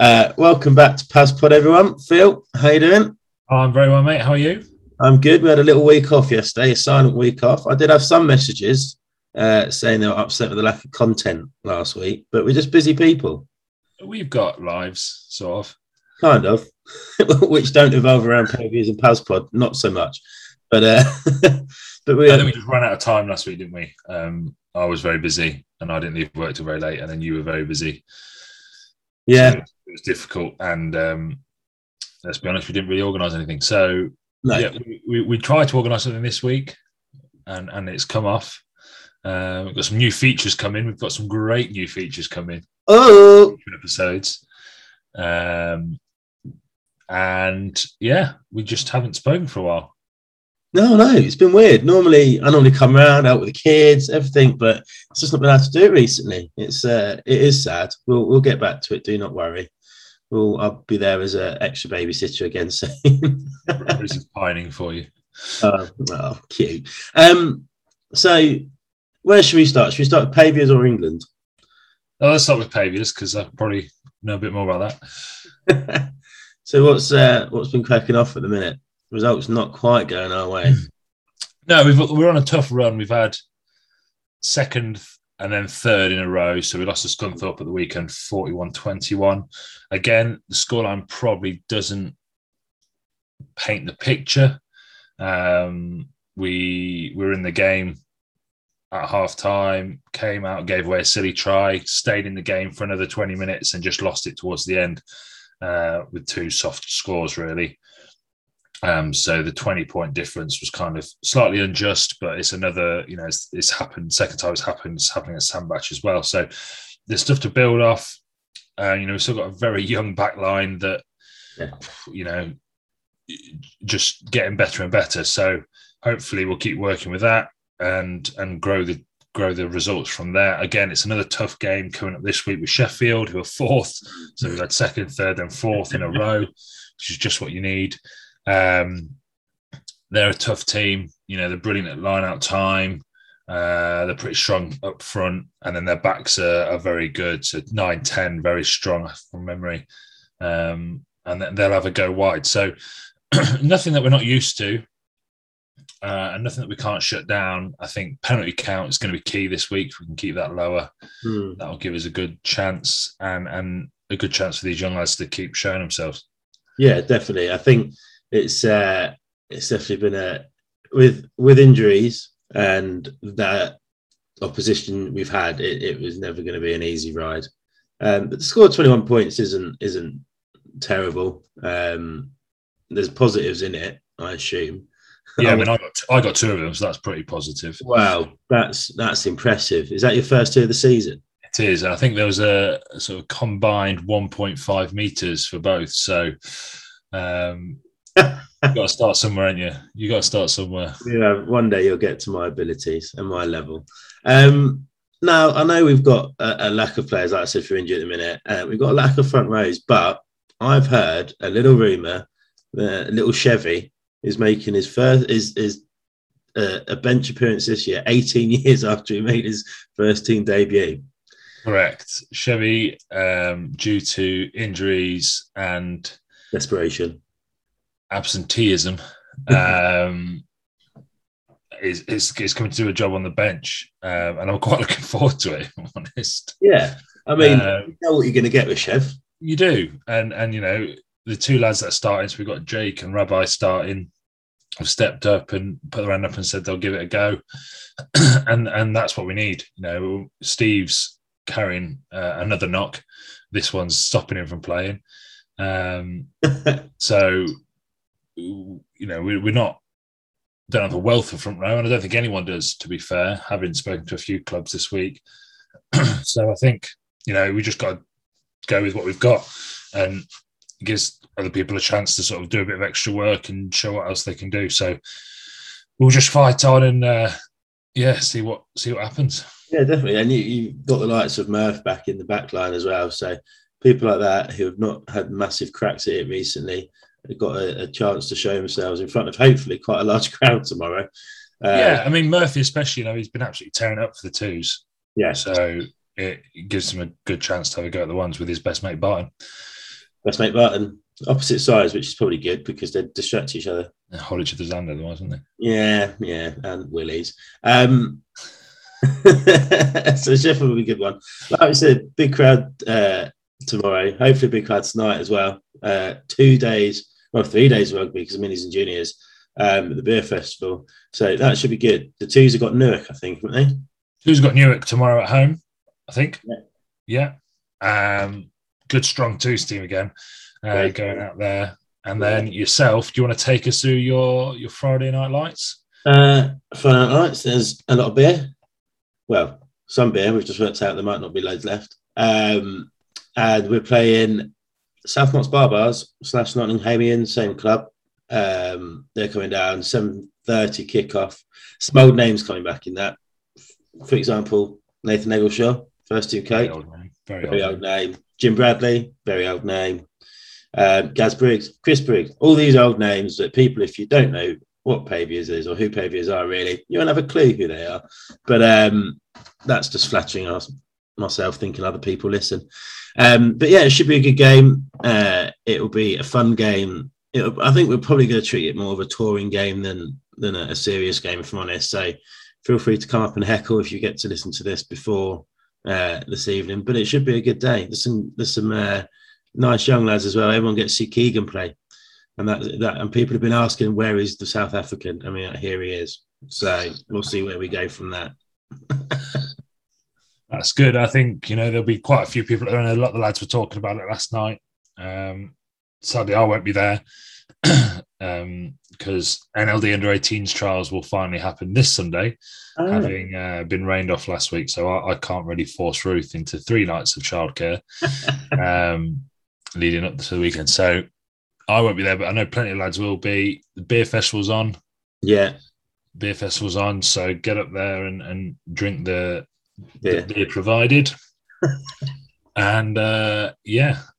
Welcome back to PassPod, everyone. Phil, how you doing? Oh, I'm very well, mate. How are you? I'm good. We had a little week off yesterday, a silent week off. I did have some messages saying they were upset with the lack of content last week, but we're just busy people. We've got lives, sort of. Kind of, which don't evolve around Paviors and PassPod, not so much. But I think we just ran out of time last week, didn't we? I was very busy, and I didn't leave work till very late, and then you were very busy. Yeah, so it was difficult, and let's be honest, we didn't really organise anything. So no. Yeah, we tried to organise something this week, and it's come off. We've got some new features coming. We've got some great new features coming. Oh, episodes. And yeah, we just haven't spoken for a while. No, it's been weird. I normally come around, out with the kids, everything, but I've just not been able to do it recently. It is sad. We'll get back to it. Do not worry. I'll be there as an extra babysitter again soon. This is pining for you. Oh, cute. So where should we start? Should we start with Paviors or England? Oh, let's start with Paviors because I probably know a bit more about that. So what's been cracking off at the minute? Results not quite going our way. No, we're on a tough run. We've had second and then third in a row. So we lost to Scunthorpe at the weekend, 41-21. Again, the scoreline probably doesn't paint the picture. We were in the game at half-time, came out, gave away a silly try, stayed in the game for another 20 minutes and just lost it towards the end with two soft scores, really. So the 20-point difference was kind of slightly unjust, but it's another, it's happened. Second time it's happening at Sandbach as well. So there's stuff to build off. We've still got a very young back line that, just getting better and better. So hopefully we'll keep working with that and grow the results from there. Again, it's another tough game coming up this week with Sheffield, who are fourth. So we've had second, third, and fourth in a row, which is just what you need. They're a tough team. They're brilliant at line-out time. They're pretty strong up front, and then their backs are very good. So 9-10, very strong from memory, and then they'll have a go wide. So nothing that we're not used to, and nothing that we can't shut down. I think penalty count is going to be key this week. If we can keep that lower, that'll give us a good chance and a good chance for these young lads to keep showing themselves. Yeah, definitely. I think it's definitely been with injuries and that opposition we've had. It was never going to be an easy ride. But the score of 21 points isn't terrible. There's positives in it, I assume. Yeah, I got two of them, so that's pretty positive. Wow, that's impressive. Is that your first two of the season? It is. I think there was a sort of combined 1.5 metres for both. So you've got to start somewhere, ain't you? You've got to start somewhere. One day you'll get to my abilities and my level. Now, I know we've got a lack of players, like I said, for injury at the minute. We've got a lack of front rows, but I've heard a little rumour that little Chevy is making his first... is a bench appearance this year, 18 years after he made his first team debut. Correct. Chevy, due to injuries and desperation, absenteeism, is coming to do a job on the bench, and I'm quite looking forward to it, if I'm honest. Yeah, I mean, you know what you're going to get with Chev. You do, and the two lads that are starting, so we've got Jake and Rabbi starting, have stepped up and put their hand up and said they'll give it a go, and that's what we need. Steve's carrying another knock. This one's stopping him from playing. So, don't have a wealth of front row, and I don't think anyone does, to be fair, having spoken to a few clubs this week. So I think, we just got to go with what we've got and it gives other people a chance to sort of do a bit of extra work and show what else they can do. So we'll just fight on and, see what happens. Yeah, definitely. And you've got the likes of Murph back in the back line as well. So people like that who have not had massive cracks at it recently have got a chance to show themselves in front of hopefully quite a large crowd tomorrow. Murphy especially, he's been absolutely tearing up for the twos. Yeah. So it gives him a good chance to have a go at the ones with his best mate Barton. best mate Barton. Opposite sides, which is probably good because they distract each other. They hold each other's hand otherwise, wouldn't they? Yeah, and willies. So Sheffield will be a good one. Like I said, big crowd tomorrow. Hopefully a big crowd tonight as well. 3 days of rugby because the minis and juniors at the beer festival. So that should be good. The twos have got Newark, I think, haven't they? Two's got Newark tomorrow at home, I think. Yeah. Good, strong twos team again. Going out there, and then yourself. Do you want to take us through your Friday night lights? Friday night lights. There's a lot of beer. Well, some beer. We've just worked out there might not be loads left. And we're playing Southmont's Bar Bars / Nottinghamian, same club. They're coming down 7:30 kickoff. Some old names coming back in that. For example, Nathan Eggleshaw, first team coach, very old name. Jim Bradley, very old name. Gaz Briggs, Chris Briggs, all these old names that people, if you don't know what Paviors is or who Paviors are really, you won't have a clue who they are. But that's just flattering myself, thinking other people listen. But yeah, it should be a good game. It'll be a fun game. I think we're probably going to treat it more of a touring game than a serious game, if I'm honest. So feel free to come up and heckle if you get to listen to this before this evening. But it should be a good day. There's some nice young lads as well. Everyone gets to see Keegan play, and that people have been asking where is the South African. I mean, here he is. So we'll see where we go from that. That's good. I think there'll be quite a few people. I know a lot of the lads were talking about it last night. Sadly, I won't be there because NLD under-18s trials will finally happen this Sunday, having been rained off last week. So I can't really force Ruth into 3 nights of childcare. Leading up to the weekend. So I won't be there, but I know plenty of lads will be. The beer festival's on. Yeah. Beer festival's on, so get up there and drink the beer provided. And,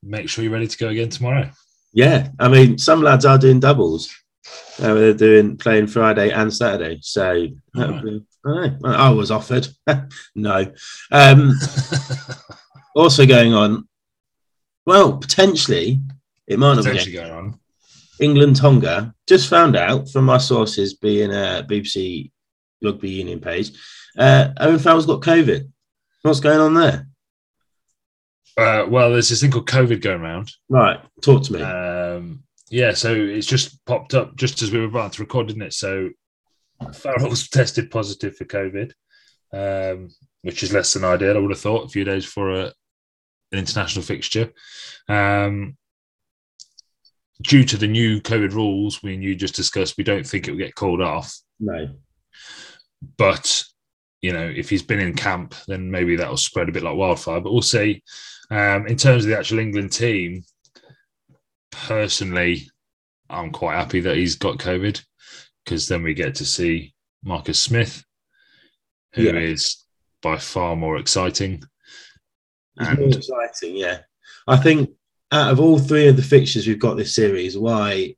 make sure you're ready to go again tomorrow. Yeah. I mean, some lads are doing doubles. They're playing Friday and Saturday. So that would be, I don't know. I was offered. No. Also going on, well, potentially, it might not be going on. England-Tonga, just found out from my sources being a BBC Rugby Union page, Owen Farrell's got COVID. What's going on there? Well, there's this thing called COVID going around. Right, talk to me. So it's just popped up just as we were about to record, didn't it? So Farrell's tested positive for COVID, which is less than ideal, I would have thought, a few days before an international fixture. Due to the new COVID rules you just discussed, we don't think it will get called off. No. But, if he's been in camp, then maybe that'll spread a bit like wildfire. But we'll see. In terms of the actual England team, personally, I'm quite happy that he's got COVID because then we get to see Marcus Smith, who is by far more exciting. It's more exciting, yeah. I think out of all 3 of the fixtures we've got this series, why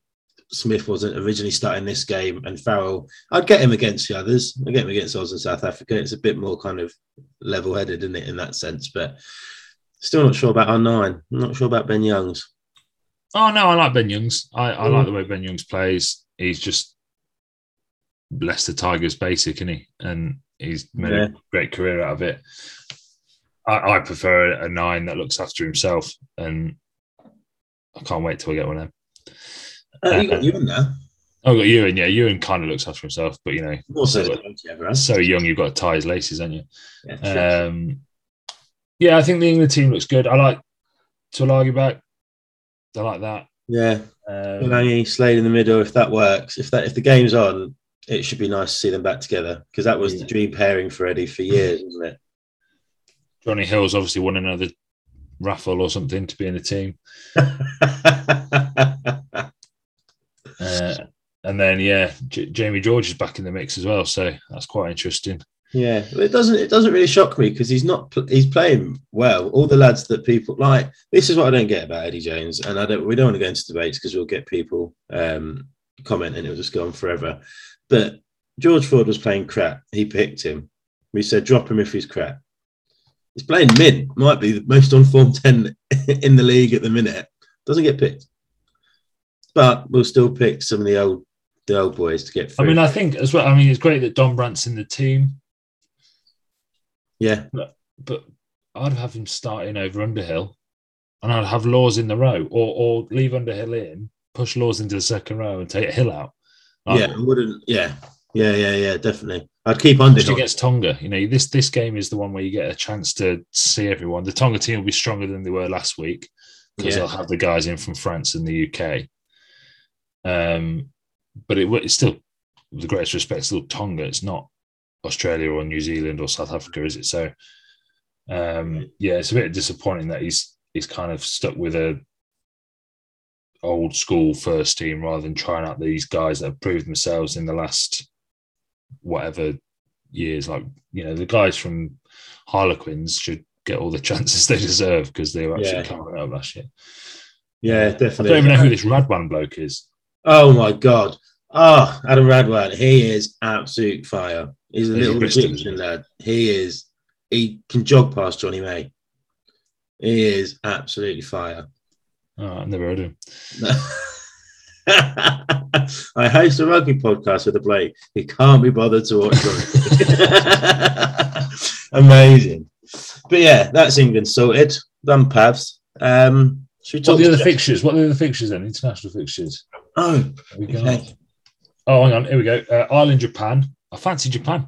Smith wasn't originally starting this game and Farrell, I'd get him against the others. I'd get him against Oz and South Africa. It's a bit more kind of level-headed, isn't it, in that sense? But still not sure about our 9. I'm not sure about Ben Youngs. Oh, no, I like Ben Youngs. I like the way Ben Youngs plays. He's just Leicester Tigers basic, isn't he? And he's made a great career out of it. I prefer a 9 that looks after himself, and I can't wait till I get one of them. You got Ewan now. Oh, I got Ewan, yeah. Ewan kind of looks after himself, but so young, you've got to tie his laces, haven't you? Yeah, I think the England team looks good. I like Tuilagi back. I like that. Yeah. Slade in the middle, if that works. If the game's on, it should be nice to see them back together because that was the dream pairing for Eddie for years, wasn't it? Johnny Hill's obviously won another raffle or something to be in the team. And then, Jamie George is back in the mix as well, so that's quite interesting. Yeah, it doesn't really shock me because he's playing well. All the lads that people like, this is what I don't get about Eddie Jones, and we don't want to go into debates because we'll get people comment and it'll just go on forever. But George Ford was playing crap. He picked him. We said drop him if he's crap. He's playing mid, might be the most on form 10 in the league at the minute. Doesn't get picked. But we'll still pick some of the old boys to get through. I mean, I think as well, I mean, it's great that Don Brandt's in the team. Yeah. But I'd have him starting over Underhill, and I'd have Laws in the row, or leave Underhill in, push Laws into the second row and take Hill out. I wouldn't. Yeah, definitely. I'd keep Underhill. Against Tonga, you know, this game is the one where you get a chance to see everyone. The Tonga team will be stronger than they were last week because they'll have the guys in from France and the UK. But it's still, with the greatest respect, still Tonga. It's not Australia or New Zealand or South Africa, is it? So, it's a bit disappointing that he's kind of stuck with a old school first team rather than trying out these guys that have proved themselves in the last whatever years. Like, you know, the guys from Harlequins should get all the chances they deserve because they were actually coming up last year. Yeah, definitely. I don't even know who this Radwan bloke is. Oh my God. Ah, oh, Adam Radwan. He is absolute fire. He's a little Egyptian lad. He is. He can jog past Johnny May. He is absolutely fire. Oh, I've never heard of him. I host a rugby podcast with a bloke. He can't be bothered to watch rugby. Amazing. But yeah, that's England sorted. Done, Pavs. What are the other fixtures then? International fixtures. Oh, okay. Oh, hang on. Here we go. Ireland, Japan. I fancy Japan.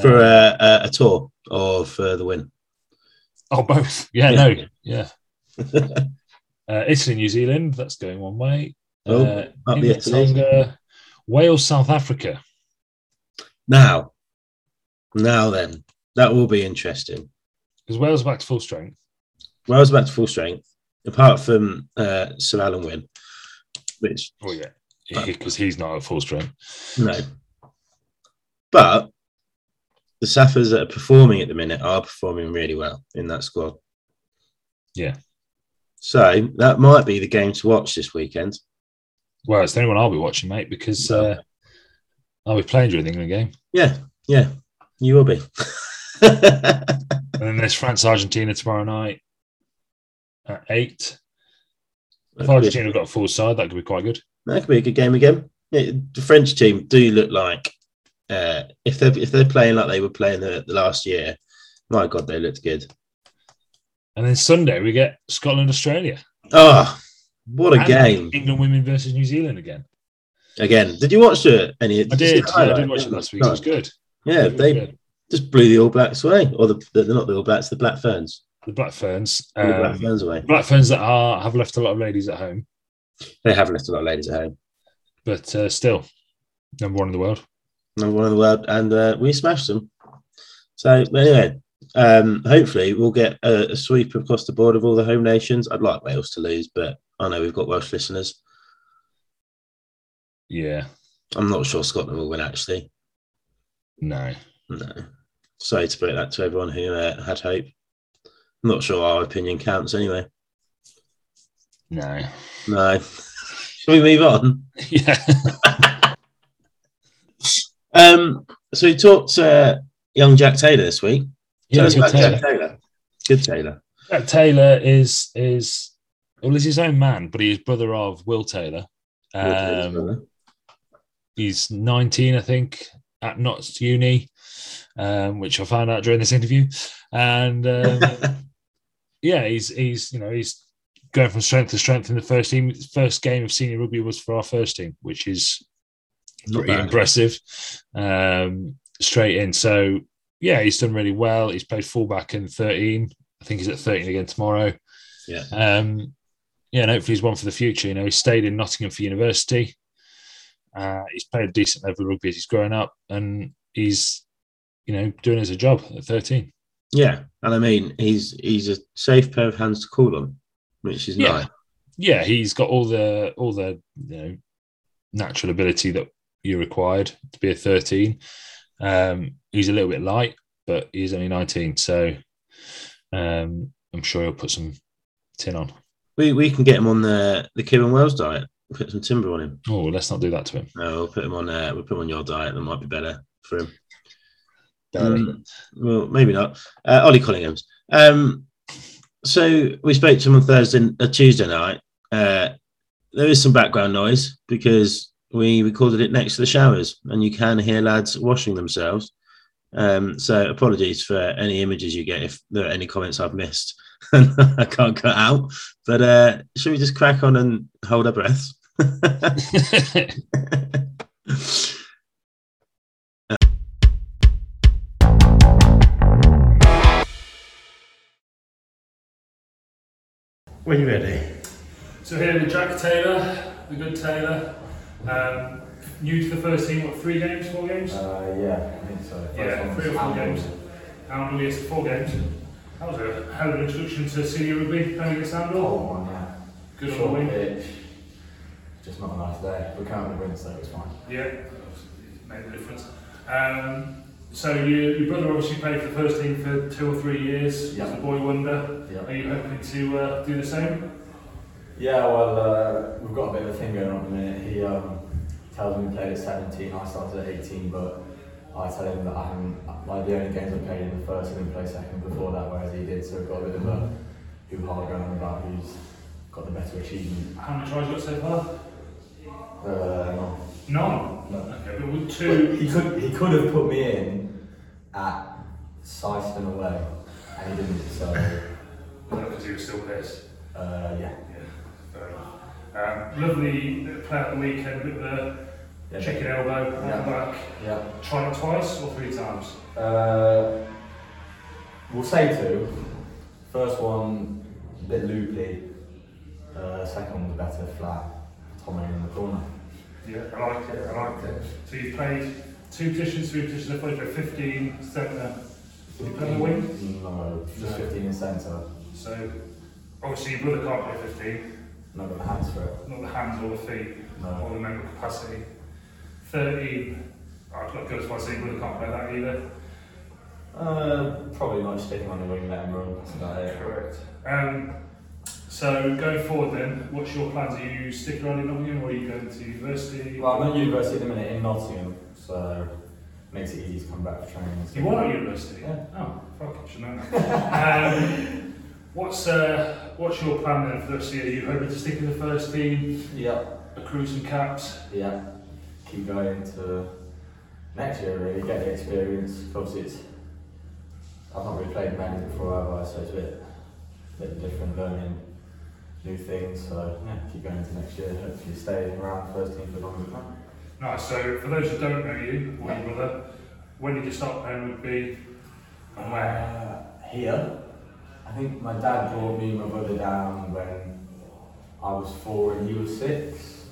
For a tour or for the win. Oh, both. Yeah. Italy, New Zealand. That's going one way. Tonga, Wales, South Africa. Now then, that will be interesting. Because Wales back to full strength. Apart from Sir Alan Wynne, which... Oh, yeah, because he's not at full strength. No. But the Saffers that are performing at the minute are performing really well in that squad. Yeah. So that might be the game to watch this weekend. Well, it's the only one I'll be watching, mate, because I'll be playing during the England game. Yeah, you will be. And then there's France-Argentina tomorrow night at 8. If Argentina got a full side, that could be quite good. That could be a good game again. The French team do look like, if they're playing like they were playing the last year, my God, they looked good. And then Sunday we get Scotland-Australia. Oh, what a game. England women versus New Zealand again. Did you watch it? I did watch it last week. It was good. Yeah, they just blew the All Blacks away. Or not the All Blacks, the Black Ferns. Black Ferns that have left a lot of ladies at home. But still, number one in the world. And we smashed them. So, anyway, hopefully we'll get a sweep across the board of all the home nations. I'd like Wales to lose, but I know we've got Welsh listeners. Yeah. I'm not sure Scotland will win, actually. No. Sorry to break that to everyone who had hope. I'm not sure our opinion counts anyway. No. Shall we move on? Yeah. So we talked to young Jack Taylor this week. Tell us about Jack Taylor. Good Taylor. Jack Taylor is his own man, but he's brother of Will Taylor. He's 19, I think, at Notts Uni, which I found out during this interview. And he's going from strength to strength in the first team. His first game of senior rugby was for our first team, which is pretty impressive. Straight in. So yeah, he's done really well. He's played fullback in 13. I think he's at 13 again tomorrow. Yeah. And hopefully he's one for the future. You know, he stayed in Nottingham for university. He's played a decent level of rugby as he's growing up, and he's, you know, doing it as a job at 13. Yeah, and I mean, he's a safe pair of hands to call on, which is nice. Yeah, he's got all the natural ability that you required to be a 13. He's a little bit light, but he's only 19, so I'm sure he'll put some tin on. We can get him on the Kieran Wells diet. Put some timber on him. Oh, let's not do that to him. No, we'll put him on. We'll put him on your diet. That might be better for him. Well, maybe not. Ollie Collingham. So we spoke to him on Tuesday night. There is some background noise because we recorded it next to the showers and you can hear lads washing themselves. So apologies for any images you get if there are any comments I've missed and I can't cut out. But should we just crack on and hold our breaths? When you're ready. So here with Jack Taylor, the good Taylor. New to the first team, what, 3 games, 4 games? I think so. Three or four games. How many is 4 games? That was a hell of an introduction to senior rugby, playing against Andor. Oh, yeah. Good on the wing. Just not a nice day. We can't win, so it's fine. Yeah, it made a difference. So your brother obviously played for the first team for 2 or 3 years. Yep. As a boy wonder. Yep. Are you hoping to do the same? Yeah, well, we've got a bit of a thing going on at the minute. He tells me he played at 17, I started at 18, but I tell him that I haven't, like, the only games I played in the first, I didn't play second before that, whereas he did, so we've got a bit of a hoo-ha going on about who's got the better achievement. How many tries you got so far? None. Okay, but with 2. But he could have put me in at Syston away, and he didn't, so. Because he was still with us? Yeah. Fair enough. Lovely play at the weekend with the chicken elbow on the back. Yeah. Try it 2 or 3 times? We'll say 2. First one, a bit loopy. Second one was better, flat. Tommy in the corner. Yeah, I liked it. So you've played 2 positions, 3 positions. I played for 15, centre. Did you play on the wing? No, just 15 in centre. So, obviously your brother can't play 15. Not got the hands for it. Not the hands or the feet, or the mental capacity. 13, I've got to go as far as I can't play that either. Probably not, just sticking on the wing, let him run. That's about it. Correct. So going forward then, what's your plans? Are you sticking around in Nottingham or are you going to university? Well, I'm at university at the minute in Nottingham, so it makes it easy to come back for training. You were at university? Yeah. Oh, fuck, I should know that. What's your plan then for this year? Are you hoping to stick in the first team? Yeah. Accrue some caps? Yeah. Keep going to next year really, get the experience. Obviously I've not really played men's before either, so it's a bit different, learning new things. So yeah, keep going to next year, hopefully stay around the first team for a longer time. Nice, so for those who don't know you or your brother, when did you start playing rugby and where? Here. I think my dad brought me and my brother down when I was 4 and he was 6.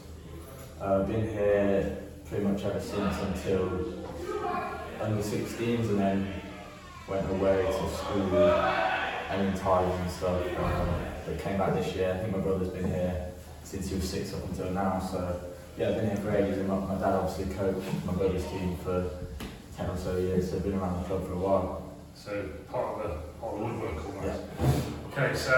I've been here pretty much ever since until under 16s, and then went away to school and in Thailand and stuff, but came back this year. I think my brother's been here since he was 6 up until now, so yeah, I've been here for ages, and my dad obviously coached my brother's team for 10 or so years, so I've been around the club for a while. So part of the woodwork almost. Yeah. Okay, so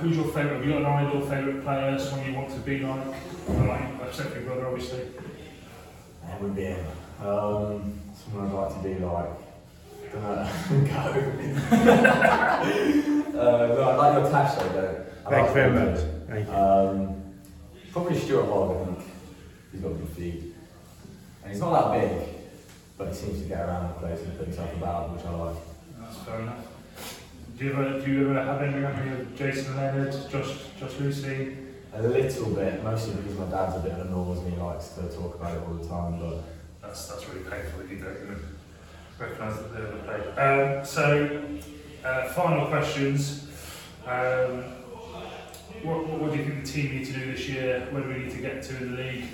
who's your favourite? Have you got an idol favourite player, someone you want to be like? Except your brother, obviously. That would be him. Someone I'd like to be like. Don't know. No, I like your tash though. Thank you very much. Thank you. Probably Stuart Hogg, I think. He's got good feet. And he's not that big, but he seems to get around the place and put himself about, which I like. That's fair enough. Do you ever have any memory of Jason Leonard, Josh Lucy? A little bit, mostly because my dad's a bit of a nose and he likes to talk about it all the time, but that's really painful if you don't even recognise that they're the player. So final questions. What do you think the team need to do this year? Where do we need to get to in the league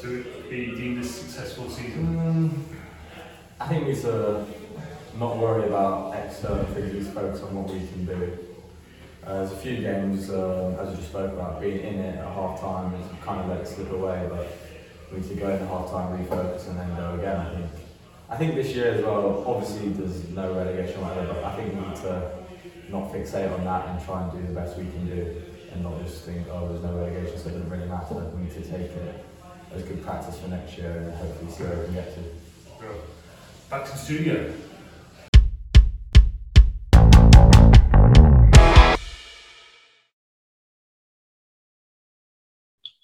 to be deemed a successful season? I think we sort not worry about external things, we focus on what we can do. There's a few games, as I just spoke about, being in it at half time and kind of let it slip away, but we need to go in at half time, refocus and then go again, I think. I think this year as well, obviously there's no relegation whatever, but I think we need to not fixate on that and try and do the best we can do and not just think, oh, there's no relegation, so it doesn't really matter. We need to take it as good practice for next year and hopefully see where we can get to. Back to the studio.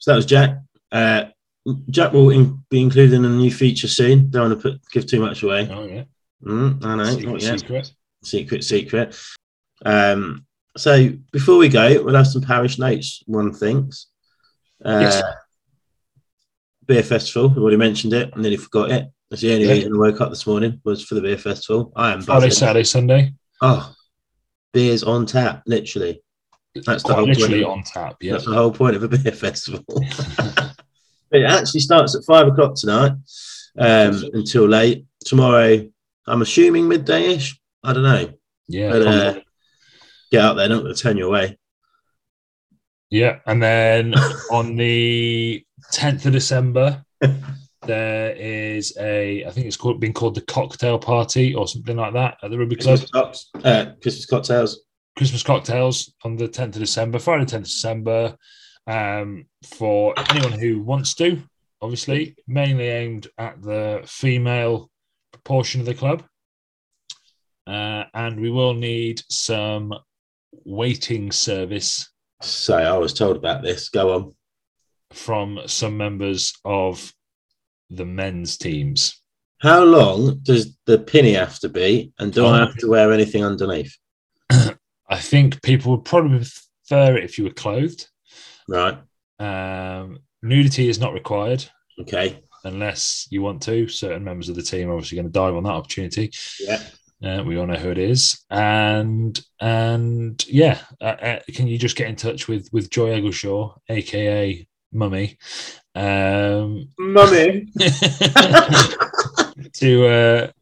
So that was Jack. Jack will be included in a new feature soon. Don't want to give too much away. Oh, yeah. I know. Secret. So before we go, we'll have some parish notes, one thinks. Yes. Beer Festival, I've already mentioned it. I nearly forgot it. That's the only reason I woke up this morning was for the beer festival. I am buzzing. Friday, Saturday, Sunday. Oh, beers on tap, literally. That's the whole literally point. On tap, yeah. That's the whole point of a beer festival. It actually starts at 5 o'clock tonight until late. Tomorrow, I'm assuming midday-ish. I don't know. Yeah. But, get out there, not going to turn you away. Yeah, and then on the 10th of December, there is I think it's been called the cocktail party or something like that at the Rugby Club. Christmas cocktails on the 10th of December, Friday 10th of December, for anyone who wants to, obviously, mainly aimed at the female proportion of the club. And we will need some waiting service. So I was told about this. Go on. From some members of the men's teams. How long does the pinny have to be? And do I have to wear anything underneath? I think people would probably prefer it if you were clothed. Right. Nudity is not required. Okay. Unless you want to. Certain members of the team are obviously going to dive on that opportunity. Yeah. We all know who it is. And yeah, can you just get in touch with Joy Eggleshaw, a.k.a. Mummy? Mummy? To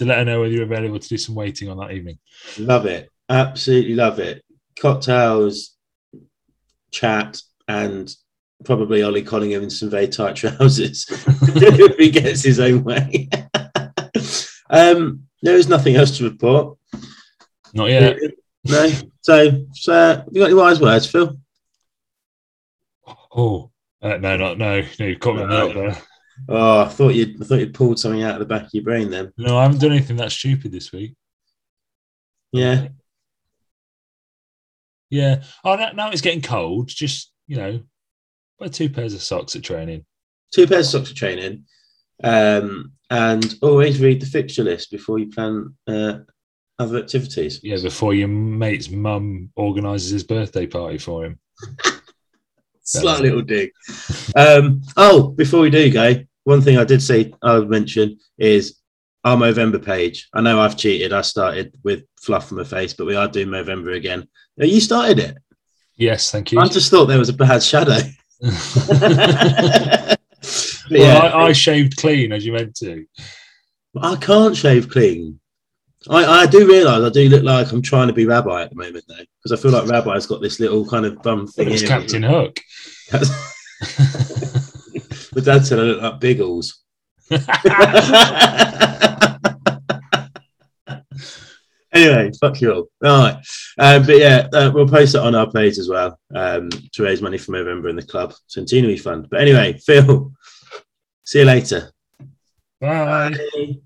let her know whether you're available to do some waiting on that evening. Love it. Absolutely love it. Cocktails, chat, and probably Ollie Collingham in some very tight trousers if he gets his own way. There is nothing else to report. Not yet. No. So have you got any wise words, Phil? Oh, no. You caught me out there. Oh, I thought you'd pulled something out of the back of your brain then. No, I haven't done anything that stupid this week. Yeah. Oh, now it's getting cold. Just, wear two pairs of socks at training. And always read the fixture list before you plan other activities. Yeah, before your mate's mum organises his birthday party for him. Slight little dig. Before we do go, one thing I did say I would mention is our Movember page. I know I've cheated. I started with fluff on my face, but we are doing Movember again. You started it. Yes, thank you. I just thought there was a bad shadow. Well, I shaved clean as you meant to. I can't shave clean. I do realise I do look like I'm trying to be Rabbi at the moment, though, because I feel like Rabbi's got this little kind of bum thing. It's Captain Hook. My dad said I look like Biggles. Anyway, fuck you all. All right. But yeah, we'll post it on our page as well to raise money for Movember and the club centenary fund. But anyway, Phil, see you later. Bye. Bye.